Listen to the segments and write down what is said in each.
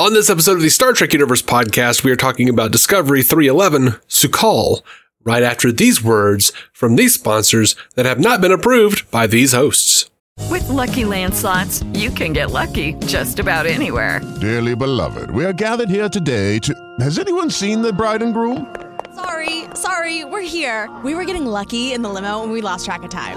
On this episode of the Star Trek Universe podcast, we are talking about Discovery 311, Su'Kal, right after these words from these sponsors that have not been approved by these hosts. With Lucky Land Slots, you can get lucky just about anywhere. Dearly beloved, we are gathered here today to... Has anyone seen the bride and groom? Sorry, we're here. We were getting lucky in the limo and we lost track of time.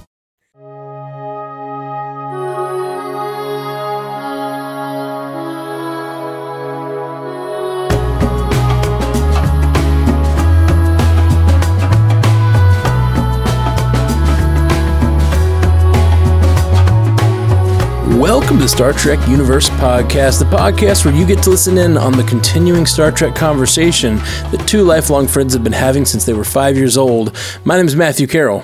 Welcome to Star Trek Universe Podcast, the podcast where you get to listen in on the continuing Star Trek conversation that two lifelong friends have been having since they were 5 years old. My name is Matthew Carroll.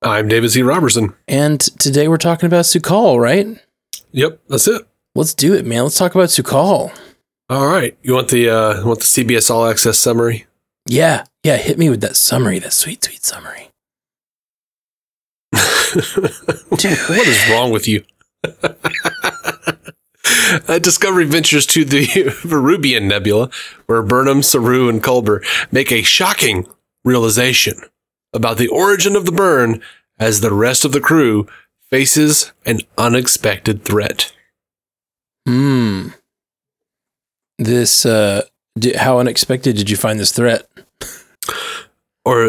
I'm David C. Robertson. And today we're talking about Su'Kal, right? Yep, that's it. Let's do it, man. Let's talk about Su'Kal. All right. You want the CBS All Access summary? Yeah. Hit me with that summary, that sweet, sweet summary. Dude, what is wrong with you? Discovery ventures to the Verubian Nebula, where Burnham, Saru, and Culber make a shocking realization about the origin of the burn as the rest of the crew faces an unexpected threat. This, how unexpected did you find this threat? Or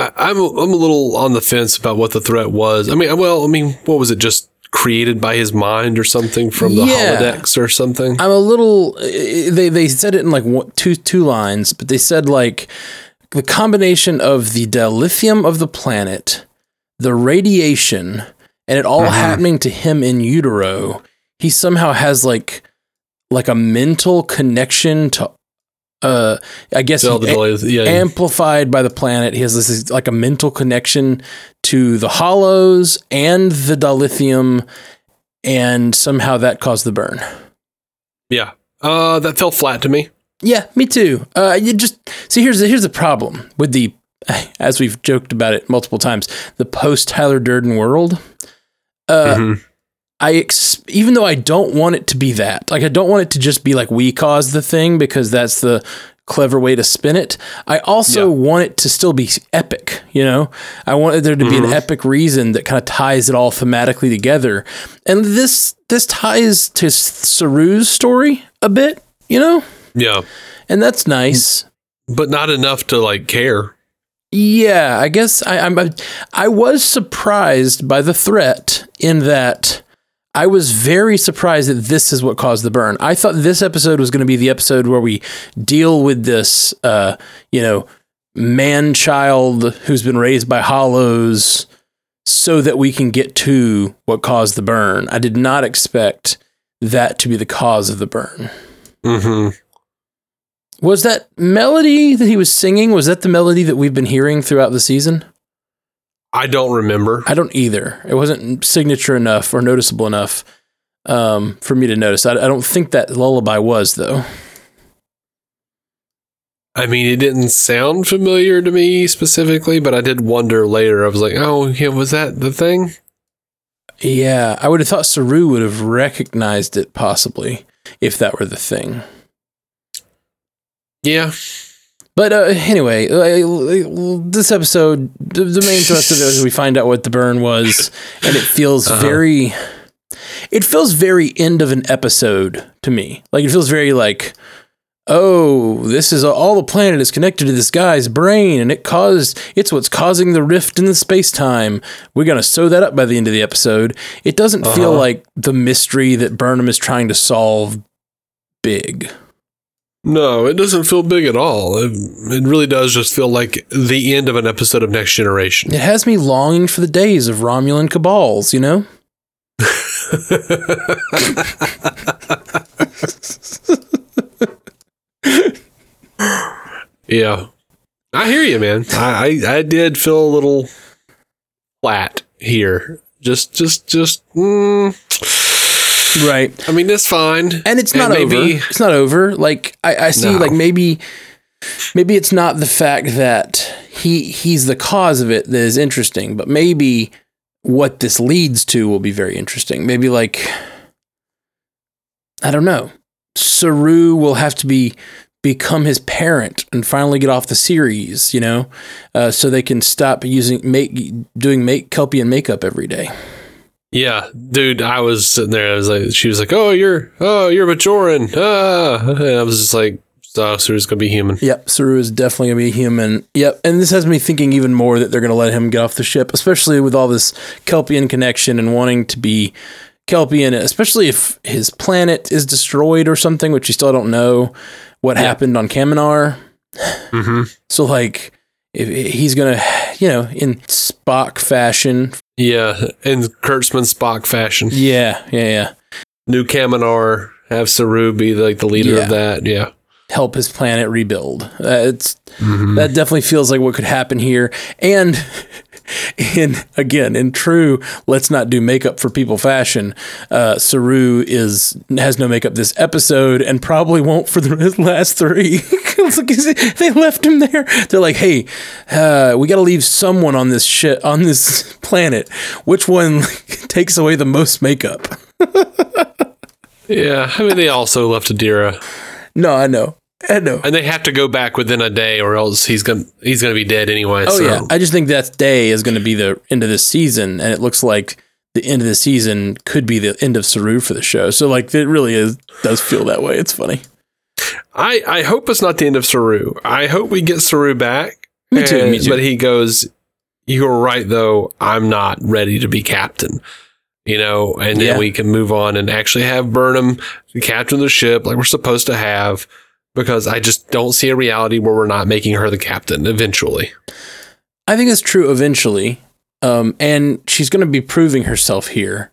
I'm a little on the fence about what the threat was. I mean, what was it? Just created by his mind or something from the holodecks or something? I'm a little... They said it in like two lines, but they said like the combination of the dilithium of the planet, the radiation, and it all happening to him in utero, he somehow has like a mental connection to... I guess amplified by the planet. He has this like a mental connection to the hollows and the dilithium, and somehow that caused the burn. Yeah. That fell flat to me. Yeah, me too. You just see, here's the problem with the, as we've joked about it multiple times, the post Tyler Durden world. Even though I don't want it to be that, like I don't want it to just be like we caused the thing because that's the clever way to spin it. I also want it to still be epic, you know? I wanted there to be an epic reason that kind of ties it all thematically together. And this ties to Saru's story a bit, you know? Yeah. And that's nice. But not enough to like care. Yeah, I guess I was surprised by the threat in that I was very surprised that this is what caused the burn. I thought this episode was going to be the episode where we deal with this, man-child who's been raised by hollows so that we can get to what caused the burn. I did not expect that to be the cause of the burn. Mm-hmm. Was that melody that he was singing, was that the melody that we've been hearing throughout the season? I don't remember. I don't either. It wasn't signature enough or noticeable enough for me to notice. I don't think that lullaby was, though. I mean, it didn't sound familiar to me specifically, but I did wonder later. I was like, oh, yeah, was that the thing? Yeah, I would have thought Saru would have recognized it possibly if that were the thing. Yeah. But anyway, this episode, the main thrust of it is we find out what the burn was, and it feels very end of an episode to me. Like, it feels very like, oh, this is all the planet is connected to this guy's brain, and it's what's causing the rift in the space-time. We're going to sew that up by the end of the episode. It doesn't feel like the mystery that Burnham is trying to solve big. No, it doesn't feel big at all. It really does just feel like the end of an episode of Next Generation. It has me longing for the days of Romulan cabals, you know? Yeah, I hear you, man. I did feel a little flat here. Right. I mean, it's fine, and it's not over. It's not over. Like I see, no. Like maybe it's not the fact that he's the cause of it that is interesting, but maybe what this leads to will be very interesting. Maybe I don't know. Saru will have to become his parent and finally get off the series, you know, so they can stop doing Kelpien makeup every day. Yeah, dude, I was sitting there. I was like, she was like, "Oh, you're Bajoran." And I was just like, "Oh, Saru's gonna be human." Yep, Saru is definitely gonna be human. Yep, and this has me thinking even more that they're gonna let him get off the ship, especially with all this Kelpien connection and wanting to be Kelpien, especially if his planet is destroyed or something, which you still don't know what happened on Kaminar. Mm-hmm. So, if he's going to, in Spock fashion. Yeah, in Kurtzman Spock fashion. Yeah. New Kaminar, have Saru be, the leader of that, yeah. Help his planet rebuild. That definitely feels like what could happen here. And... In true, let's not do makeup for people fashion. Saru has no makeup this episode and probably won't for the last three. They left him there. They're like, hey, we got to leave someone on this shit on this planet. Which one takes away the most makeup? Yeah, I mean they also left Adira. No, I know. And they have to go back within a day or else he's going to be dead anyway. Oh, so. Yeah. I just think that day is going to be the end of this season. And it looks like the end of the season could be the end of Saru for the show. So, it really does feel that way. It's funny. I hope it's not the end of Saru. I hope we get Saru back. Me too. But he goes, you're right, though. I'm not ready to be captain. And then we can move on and actually have Burnham captain the ship like we're supposed to have. Because I just don't see a reality where we're not making her the captain eventually. I think that's true eventually. And she's going to be proving herself here.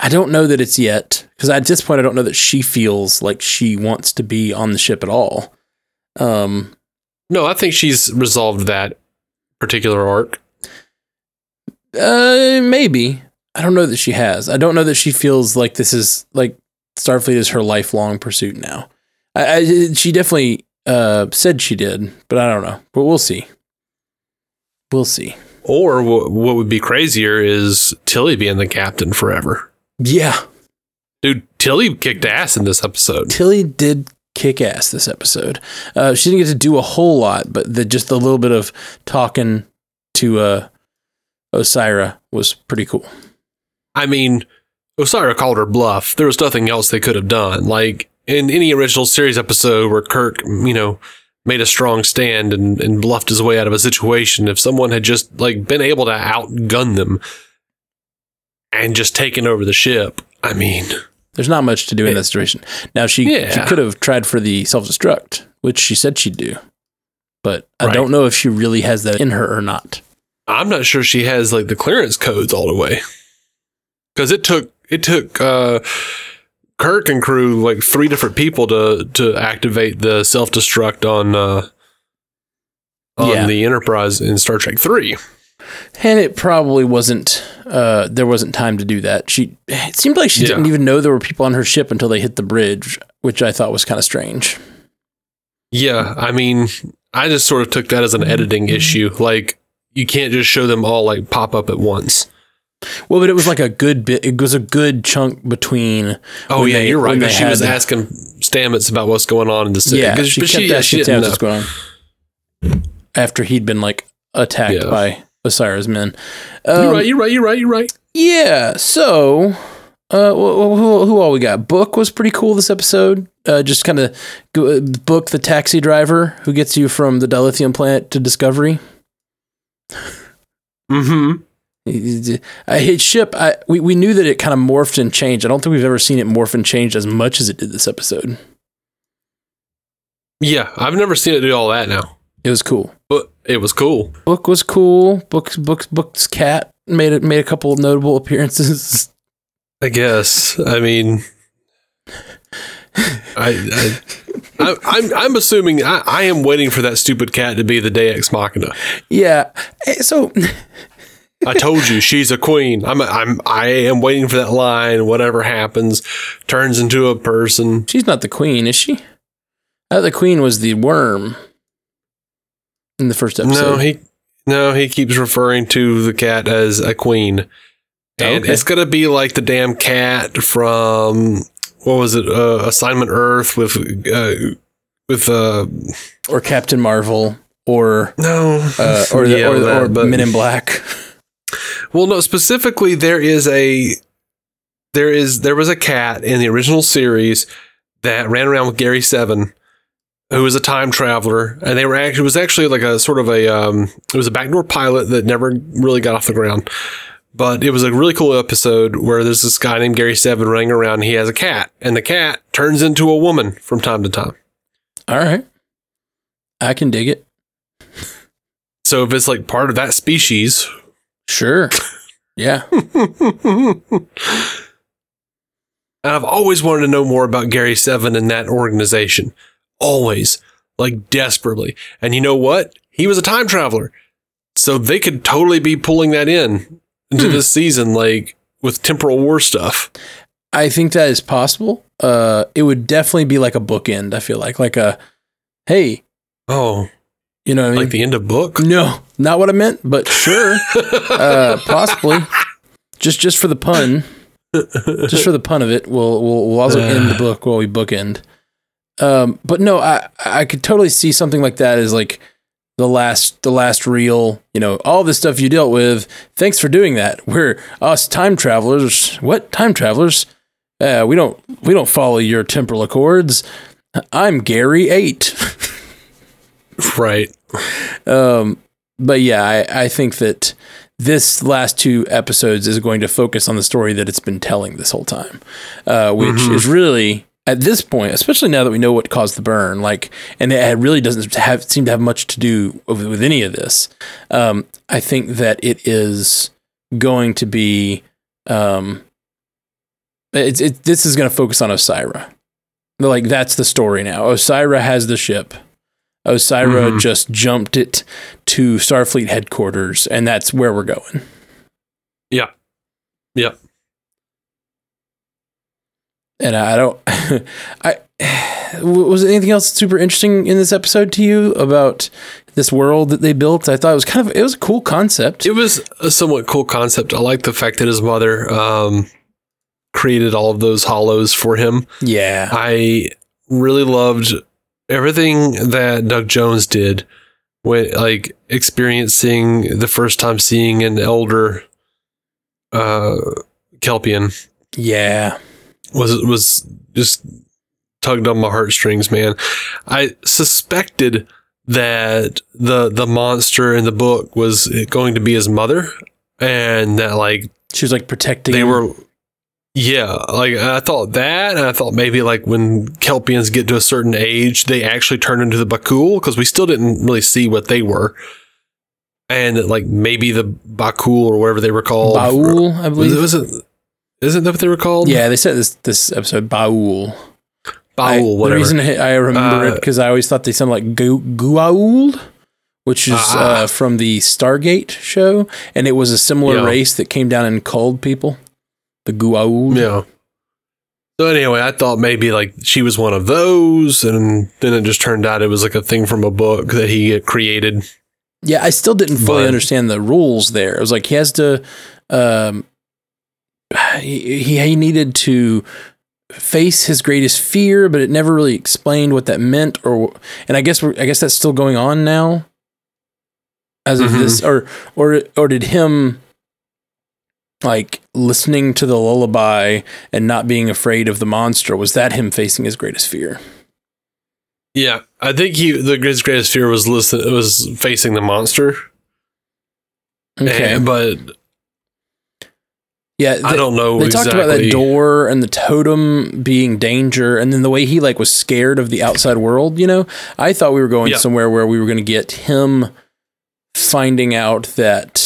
I don't know that it's yet. Because at this point, I don't know that she feels like she wants to be on the ship at all. No, I think she's resolved that particular arc. Maybe. I don't know that she has. I don't know that she feels like this is... Starfleet is her lifelong pursuit now. She definitely said she did, but I don't know. But we'll see. We'll see. Or what would be crazier is Tilly being the captain forever. Yeah. Dude, Tilly kicked ass in this episode. Tilly did kick ass this episode. She didn't get to do a whole lot, but just a little bit of talking to Osyraa was pretty cool. I mean, Osyraa called her bluff. There was nothing else they could have done. In any original series episode where Kirk, made a strong stand and bluffed his way out of a situation, if someone had just been able to outgun them and just taken over the ship, I mean, there's not much to do in that situation. Now she could have tried for the self-destruct, which she said she'd do, but I don't know if she really has that in her or not. I'm not sure she has the clearance codes all the way, because it took. Kirk and crew, 3 different people to activate the self-destruct on the Enterprise in Star Trek 3. And it probably wasn't, there wasn't time to do that. It seemed like she didn't even know there were people on her ship until they hit the bridge, which I thought was kind of strange. Yeah, I mean, I just sort of took that as an editing issue. You can't just show them all, pop up at once. Well, but it was a good bit. It was a good chunk between. Oh yeah, you're right. She was asking Stamets about what's going on in the city. Yeah, she didn't know what's going on after he'd been attacked by Osira's men. You're right. Yeah. So, who all we got? Book was pretty cool this episode. just kind of book the taxi driver who gets you from the dilithium planet to Discovery? Mm-hmm. I hate ship. We knew that it kind of morphed and changed. I don't think we've ever seen it morph and change as much as it did this episode. Yeah, I've never seen it do all that now. It was cool. But it was cool. Book was cool. Book's cat made a couple of notable appearances. I guess. I mean, I'm assuming I am waiting for that stupid cat to be the Deus Ex Machina. Yeah. So I told you she's a queen. I am waiting for that line. Whatever happens, turns into a person. She's not the queen, is she? I thought the queen was the worm in the first episode. No, he keeps referring to the cat as a queen. And okay. It's going to be like the damn cat from, what was it? Assignment Earth or Captain Marvel or Men in Black. Well, no, specifically there was a cat in the original series that ran around with Gary Seven, who was a time traveler, and it was actually like a sort of a backdoor pilot that never really got off the ground. But it was a really cool episode where there's this guy named Gary Seven running around and he has a cat, and the cat turns into a woman from time to time. All right. I can dig it. So if it's like part of that species. Sure. Yeah. And I've always wanted to know more about Gary Seven and that organization. Always. Like desperately. And you know what? He was a time traveler. So they could totally be pulling that in into this season, like with temporal war stuff. I think that is possible. It would definitely be like a bookend, I feel like. Like a, hey. Oh. You know what I mean? Like the end of book? No, not what I meant, but sure. Possibly. Just for the pun. Just for the pun of it, we'll also end the book while we bookend. But no, I could totally see something like that as like the last real, you know, all this stuff you dealt with. Thanks for doing that. We're us time travelers. What? Time travelers? We don't follow your temporal accords. I'm Gary 8. Right. But yeah, I think that this last two episodes is going to focus on the story that it's been telling this whole time, which is really at this point, especially now that we know what caused the burn, like, and it really doesn't seem to have much to do with any of this. I think that it is going to be, this is going to focus on Osyraa. Like that's the story now. Osyraa has the ship. Osyraa just jumped it to Starfleet headquarters, and that's where we're going. Yeah. Yeah. And I don't... was there anything else super interesting in this episode to you about this world that they built? I thought it was it was a cool concept. It was a somewhat cool concept. I like the fact that his mother created all of those hollows for him. Yeah. I really loved everything that Doug Jones did with like experiencing the first time seeing an elder Kelpien. Yeah. Was just tugged on my heartstrings, man. I suspected that the monster in the book was going to be his mother, and that like she was like protecting they him. Were Yeah, like I thought that, and I thought maybe like when Kelpians get to a certain age, they actually turn into the Ba'ul, because we still didn't really see what they were, and like maybe the Ba'ul or whatever they were called. Ba'ul, I believe. Isn't that what they were called? Yeah, they said this episode Ba'ul. Ba'ul, whatever. The reason I remember it because I always thought they sounded like Gua'ul, which is from the Stargate show, and it was a similar race that came down and culled people. The Gua'ul. Yeah. So anyway, I thought maybe like she was one of those, and then it just turned out it was like a thing from a book that he created. Yeah, I still didn't fully understand the rules there. It was like he has to, he needed to face his greatest fear, but it never really explained what that meant, and I guess that's still going on now. As of this, or did him like listening to the lullaby and not being afraid of the monster, was that him facing his greatest fear? Yeah, I think his greatest fear was facing the monster. Okay, but yeah, I don't know. They talked about that door and the totem being danger, and then the way he like was scared of the outside world. You know, I thought we were going somewhere where we were going to get him finding out that.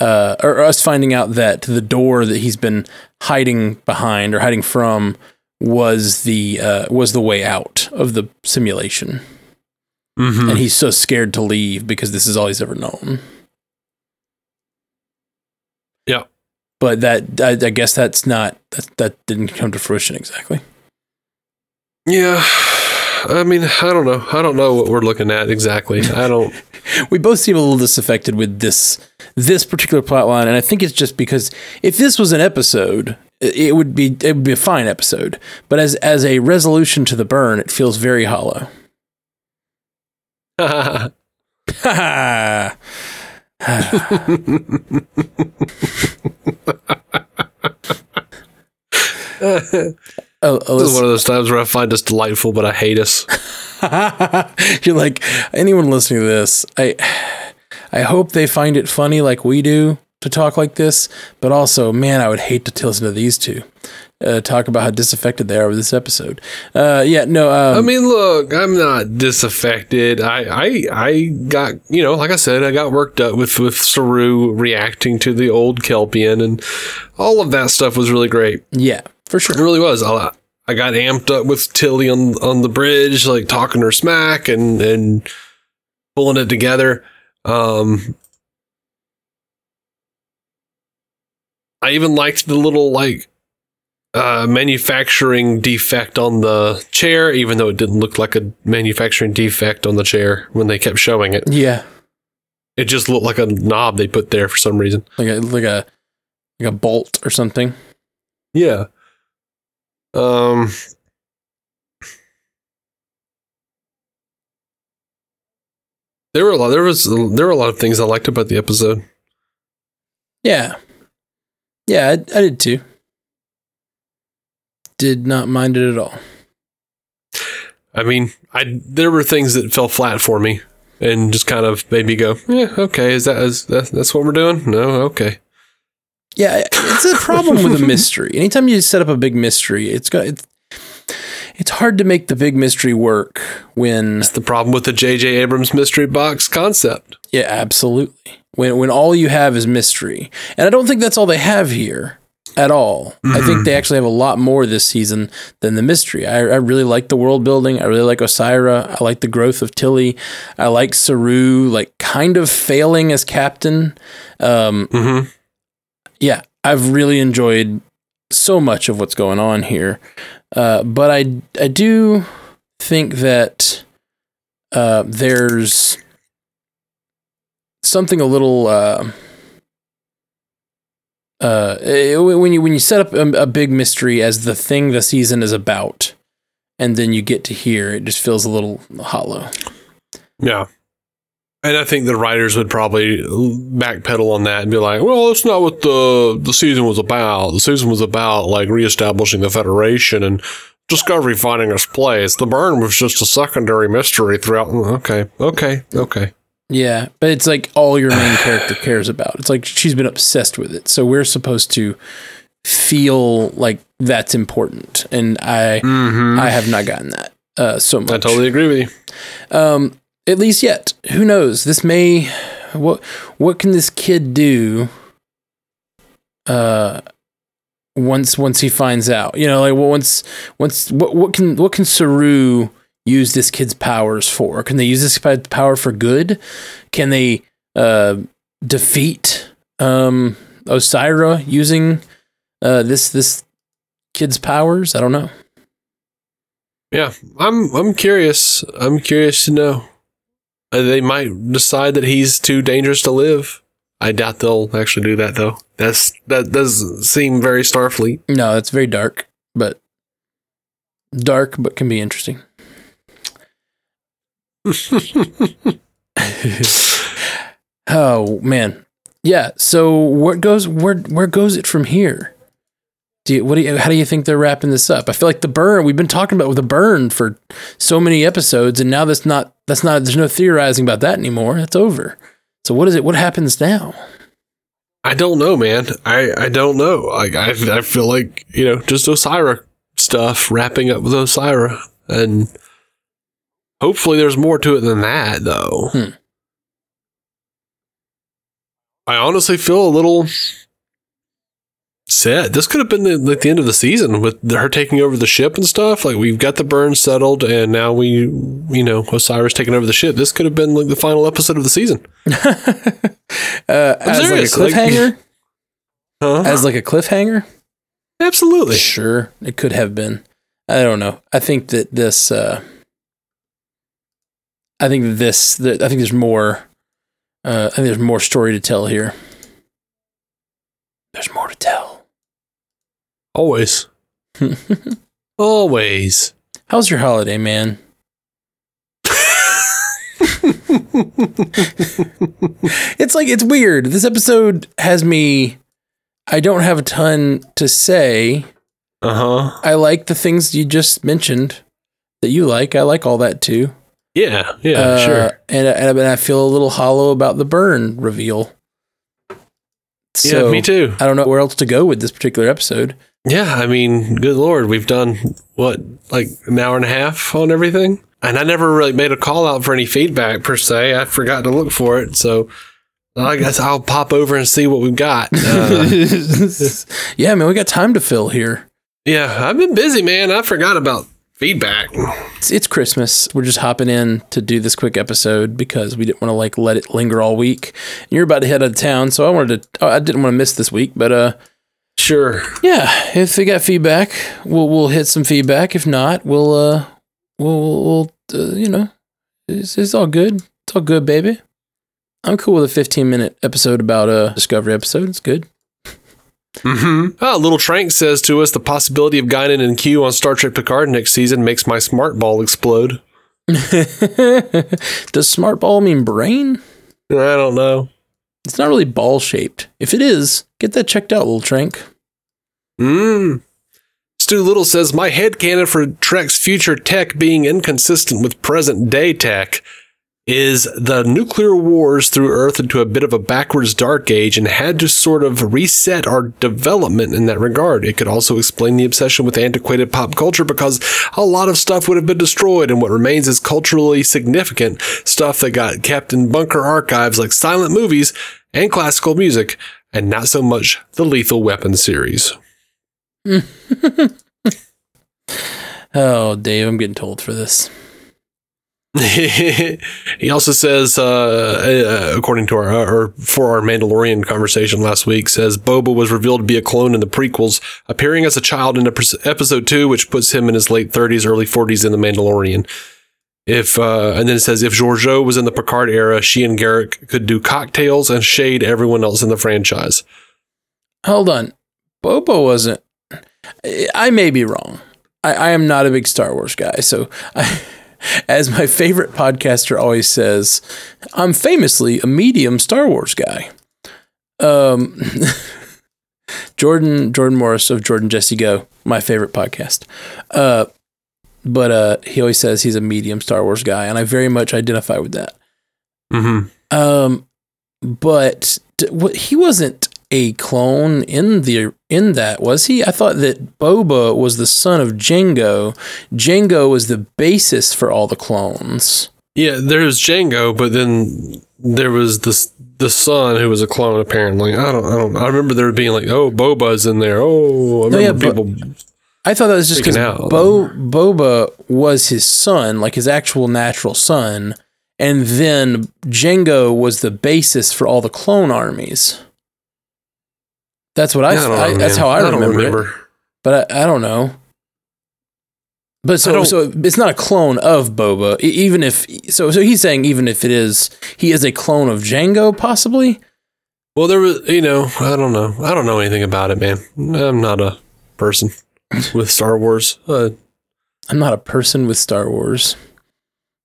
Or us finding out that the door that he's been hiding behind or hiding from was the way out of the simulation. Mm-hmm. And he's so scared to leave because this is all he's ever known. Yeah. But that, I guess that's not, that didn't come to fruition exactly. Yeah. I mean, I don't know. I don't know what we're looking at exactly. I don't. We both seem a little disaffected with this particular plot line, and I think it's just because if this was an episode, it would be a fine episode. But as a resolution to the burn, it feels very hollow. Ha ha ha. This is one of those times where I find us delightful, but I hate us. You're like, anyone listening to this, I hope they find it funny like we do to talk like this, but also, man, I would hate to listen to these two talk about how disaffected they are with this episode. I mean, look, I'm not disaffected. I got, you know, like I said, I got worked up with Saru reacting to the old Kelpien, and all of that stuff was really great. Yeah. For sure. It really was. I got amped up with Tilly on the bridge, like talking her smack and pulling it together. I even liked the little manufacturing defect on the chair, even though it didn't look like a manufacturing defect on the chair when they kept showing it. Yeah. It just looked like a knob they put there for some reason. Like a bolt or something. Yeah. There were a lot of things I liked about the episode. Yeah, I did too. Did not mind it at all. I mean, there were things that fell flat for me and just kind of made me go, yeah, okay, that's what we're doing? No, okay. Yeah, it's a problem with a mystery. Anytime you set up a big mystery, it's hard to make the big mystery work when... It's the problem with the J.J. Abrams mystery box concept. Yeah, absolutely. When all you have is mystery. And I don't think that's all they have here at all. Mm-hmm. I think they actually have a lot more this season than the mystery. I really like the world building. I really like Osyraa. I like the growth of Tilly. I like Saru, kind of failing as captain. Mm-hmm. Yeah, I've really enjoyed so much of what's going on here. But I do think that there's something a little... when you set up a big mystery as the thing the season is about, and then you get to here, it just feels a little hollow. Yeah. And I think the writers would probably backpedal on that and be like, well, that's not what the season was about. The season was about, reestablishing the Federation and Discovery finding its place. The burn was just a secondary mystery throughout. Okay. Yeah, but it's, all your main character cares about. It's she's been obsessed with it. So we're supposed to feel like that's important. And I have not gotten that so much. I totally agree with you. At least yet. Who knows? This may... What can this kid do once he finds out? You know, what can Saru use this kid's powers for? Can they use this power for good? Can they defeat Osyraa using this kid's powers? I don't know. Yeah, I'm curious. I'm curious to know. They might decide that he's too dangerous to live. I doubt they'll actually do that, though. That does seem very Starfleet. No, it's very dark, but can be interesting. Oh man, Yeah. So where goes it from here? How do you think they're wrapping this up? I feel like the burn, we've been talking about the burn for so many episodes, and now that's not, there's no theorizing about that anymore. That's over. So what is it? What happens now? I don't know, man. I don't know. I feel like, just Osyraa stuff, wrapping up with Osyraa, and hopefully there's more to it than that, though. I honestly feel a little sad. This could have been the end of the season with her taking over the ship and stuff. Like, we've got the burn settled, and now Osyra's taking over the ship. This could have been like the final episode of the season. As serious. Like a cliffhanger? As like a cliffhanger? Absolutely. Sure, it could have been. I don't know. I think that this... I think there's more... I think there's more story to tell here. There's more to tell. Always. Always. How's your holiday, man? It's weird. This episode has me... I don't have a ton to say. Uh-huh. I like the things you just mentioned that you like. I like all that, too. Yeah, sure. And I feel a little hollow about the burn reveal. So, yeah, me too. I don't know where else to go with this particular episode. Yeah, I mean, good Lord, we've done, what, like an hour and a half on everything? And I never really made a call out for any feedback, per se. I forgot to look for it, so I guess I'll pop over and see what we've got. Yeah, man, we got time to fill here. Yeah, I've been busy, man. I forgot about feedback. It's Christmas. We're just hopping in to do this quick episode because we didn't want to let it linger all week. And you're about to head out of town, so I didn't want to miss this week, but sure. Yeah, if we got feedback, we'll hit some feedback. If not, we'll it's all good. It's all good, baby. I'm cool with a 15-minute episode about a Discovery episode. It's good. Mm-hmm. Oh, Little Trank says to us, the possibility of Guinan and Q on Star Trek Picard next season makes my smart ball explode. Does smart ball mean brain? I don't know. It's not really ball-shaped. If it is, get that checked out, Little Trank. Stu Little says, my headcanon for Trek's future tech being inconsistent with present-day tech is the nuclear wars threw Earth into a bit of a backwards dark age and had to sort of reset our development in that regard. It could also explain the obsession with antiquated pop culture because a lot of stuff would have been destroyed and what remains is culturally significant stuff that got kept in bunker archives like silent movies and classical music and not so much the Lethal Weapon series. Oh, Dave, I'm getting told for this. He also says, according to our Mandalorian conversation last week, says Boba was revealed to be a clone in the prequels, appearing as a child in episode 2, which puts him in his late 30s, early 40s in the Mandalorian. And then it says, if Georgiou was in the Picard era, she and Garrick could do cocktails and shade everyone else in the franchise. Hold on, Boba wasn't. I may be wrong. I am not a big Star Wars guy, so I. As my favorite podcaster always says, I'm famously a medium Star Wars guy. Jordan Morris of Jordan Jesse Go, my favorite podcast. But he always says he's a medium Star Wars guy, and I very much identify with that. Mm-hmm. But he wasn't a clone in that, was he? I thought that Boba was the son of Jango. Jango was the basis for all the clones. Yeah, there was Jango, but then there was the son who was a clone. Apparently, I don't. I remember there being like, oh, Boba's in there. Oh, I remember people. I thought that was just because Boba was his son, like his actual natural son, and then Jango was the basis for all the clone armies. That's what I remember. But I don't know. But so it's not a clone of Boba, even if so he's saying even if it is, he is a clone of Jango possibly. Well, there was I don't know anything about it, man. I'm not a person with Star Wars. I'm not a person with Star Wars.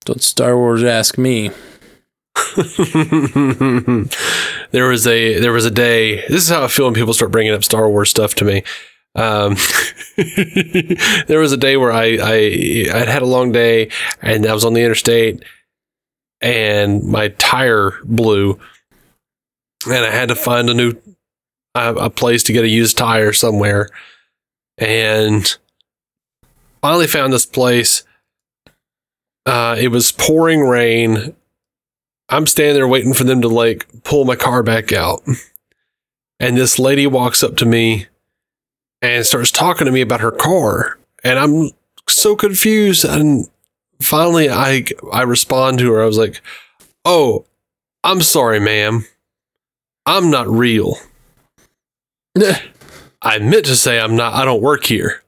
Don't Star Wars ask me. There was a day. This is how I feel when people start bringing up Star Wars stuff to me. There was a day where I'd had a long day and I was on the interstate and my tire blew and I had to find a new a place to get a used tire somewhere, and finally found this place. It was pouring rain. I'm standing there waiting for them to like pull my car back out. And this lady walks up to me and starts talking to me about her car. And I'm so confused. And finally I respond to her. I was like, "Oh, I'm sorry, ma'am. I'm not real." I meant to say I don't work here.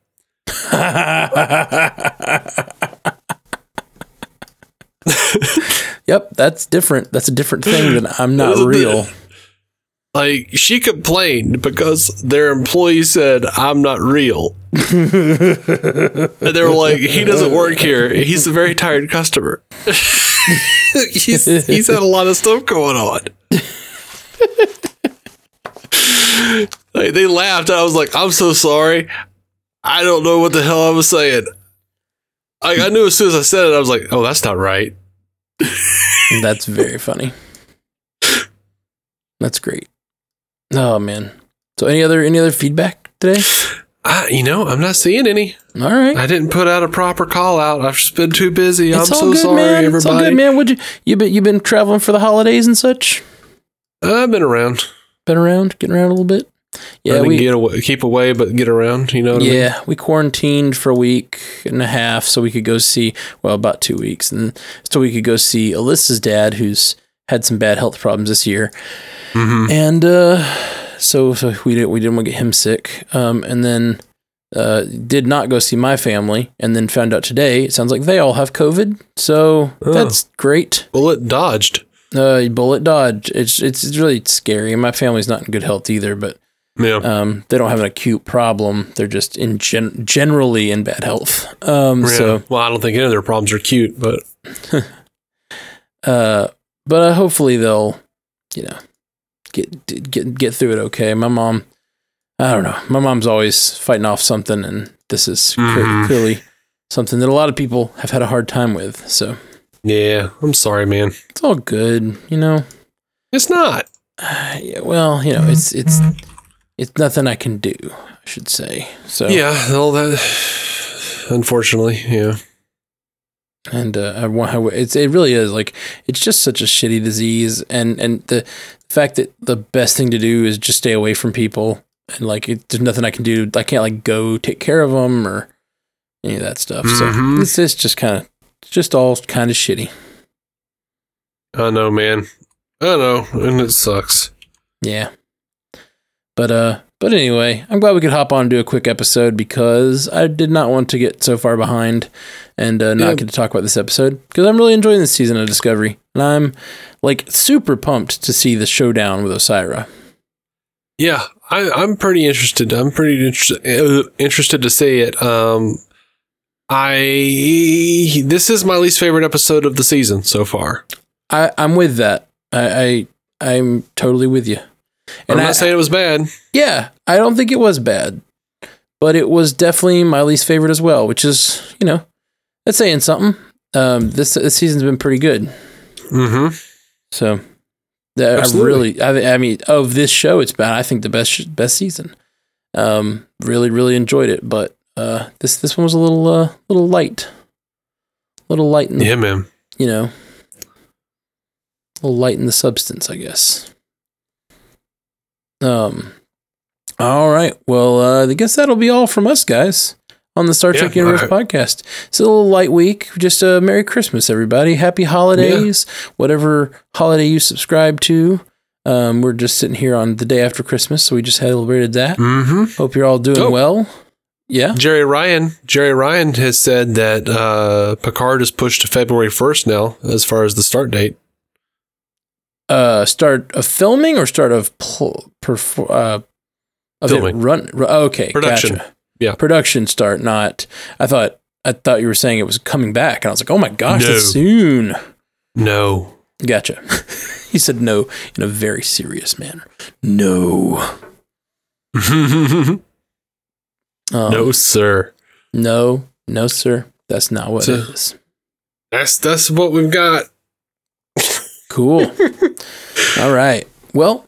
Yep, that's different. That's a different thing than I'm not real. Like, she complained because their employee said, "I'm not real." And they were like, "He doesn't work here. He's a very tired customer." He's had a lot of stuff going on. Like, they laughed. I was like, "I'm so sorry. I don't know what the hell I was saying." I knew as soon as I said it, I was like, "Oh, that's not right." That's very funny. That's great. Oh man. So any other feedback today? I'm not seeing any. All right. I didn't put out a proper call out. I've just been too busy. It's I'm so good, sorry, man. Everybody. It's all good, man. You've been traveling for the holidays and such? I've been around. Getting around a little bit. Yeah, we keep away, but get around. You know what I mean? Yeah, we quarantined for a week and a half so we could go see, well, about 2 weeks. And so we could go see Alyssa's dad, who's had some bad health problems this year. Mm-hmm. And so we didn't want to get him sick. And then did not go see my family. And then found out today, it sounds like they all have COVID. So that's great. Bullet dodged. Bullet dodge. It's really scary. And my family's not in good health either, but. Yeah. They don't have an acute problem. They're just generally in bad health. Well, I don't think any of their problems are acute, but but hopefully they'll, get through it okay. My mom, I don't know. My mom's always fighting off something, and this is clearly something that a lot of people have had a hard time with. So yeah, I'm sorry, man. It's all good, It's not. It's nothing I can do, I should say. So yeah, all that, unfortunately, yeah. And it really is like it's just such a shitty disease, and the fact that the best thing to do is just stay away from people, and like there's nothing I can do. I can't like go take care of them or any of that stuff. Mm-hmm. So this is just all kind of shitty. I know, man. I know, and it sucks. Yeah. But anyway, I'm glad we could hop on and do a quick episode because I did not want to get so far behind and not get to talk about this episode because I'm really enjoying this season of Discovery. And I'm like super pumped to see the showdown with Osyraa. Yeah, I'm pretty interested. I'm pretty interested to see it. This is my least favorite episode of the season so far. I'm with that. I'm totally with you. And I'm not saying it was bad. Yeah, I don't think it was bad, but it was definitely my least favorite as well, which is, that's saying something. This season's been pretty good. Mm-hmm. So, of this show, it's been, I think, the best season. Really, really enjoyed it, but this one was a little light, in the, man. A little light in the substance, I guess. All right. Well, I guess that'll be all from us, guys, on the Star Trek Universe podcast. It's a little light week. Just Merry Christmas, everybody. Happy holidays, whatever holiday you subscribe to. We're just sitting here on the day after Christmas, so we just celebrated that. Mm-hmm. Hope you're all doing well. Yeah. Jeri Ryan has said that Picard is pushed to February 1st now, as far as the start date. Start of filming or start of filming. Okay, production. Gotcha. Yeah, production start. Not. I thought you were saying it was coming back, and I was like, oh my gosh, that's soon. No, gotcha. He said no in a very serious manner. No. No, sir. No, sir. That's not what it is. That's what we've got. Cool. All right. Well,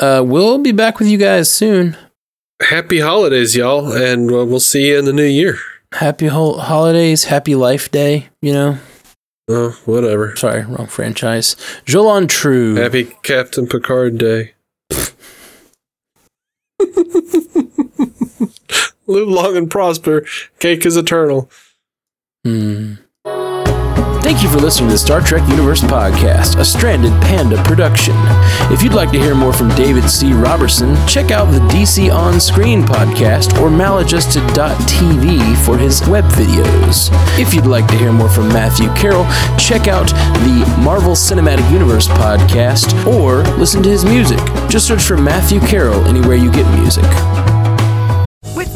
we'll be back with you guys soon. Happy holidays, y'all, and we'll see you in the new year. Happy holidays, happy life day, you know. Oh, whatever. Sorry, wrong franchise. Jolon True. Happy Captain Picard Day. Live long and prosper. Cake is eternal. Thank you for listening to the Star Trek Universe Podcast, a Stranded Panda production. If you'd like to hear more from David C. Robertson, check out the DC On Screen podcast or Maladjusted.tv for his web videos. If you'd like to hear more from Matthew Carroll, check out the Marvel Cinematic Universe podcast or listen to his music. Just search for Matthew Carroll anywhere you get music.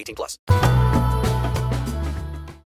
18 plus.